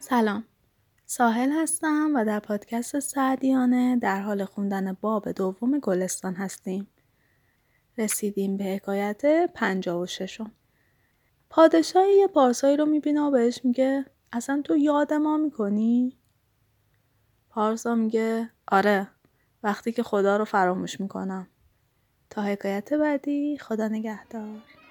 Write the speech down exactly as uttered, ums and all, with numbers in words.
سلام، ساحل هستم و در پادکست سعدیانه در حال خوندن باب دوم گلستان هستیم. رسیدیم به حکایت پنجاه و ششم. پادشاهی یه پارسایی رو میبینه و بهش میگه اصلا تو یاد ما میکنی؟ پارسا میگه آره، وقتی که خدا رو فراموش میکنم. تا حکایت بعدی، خدا نگهدار.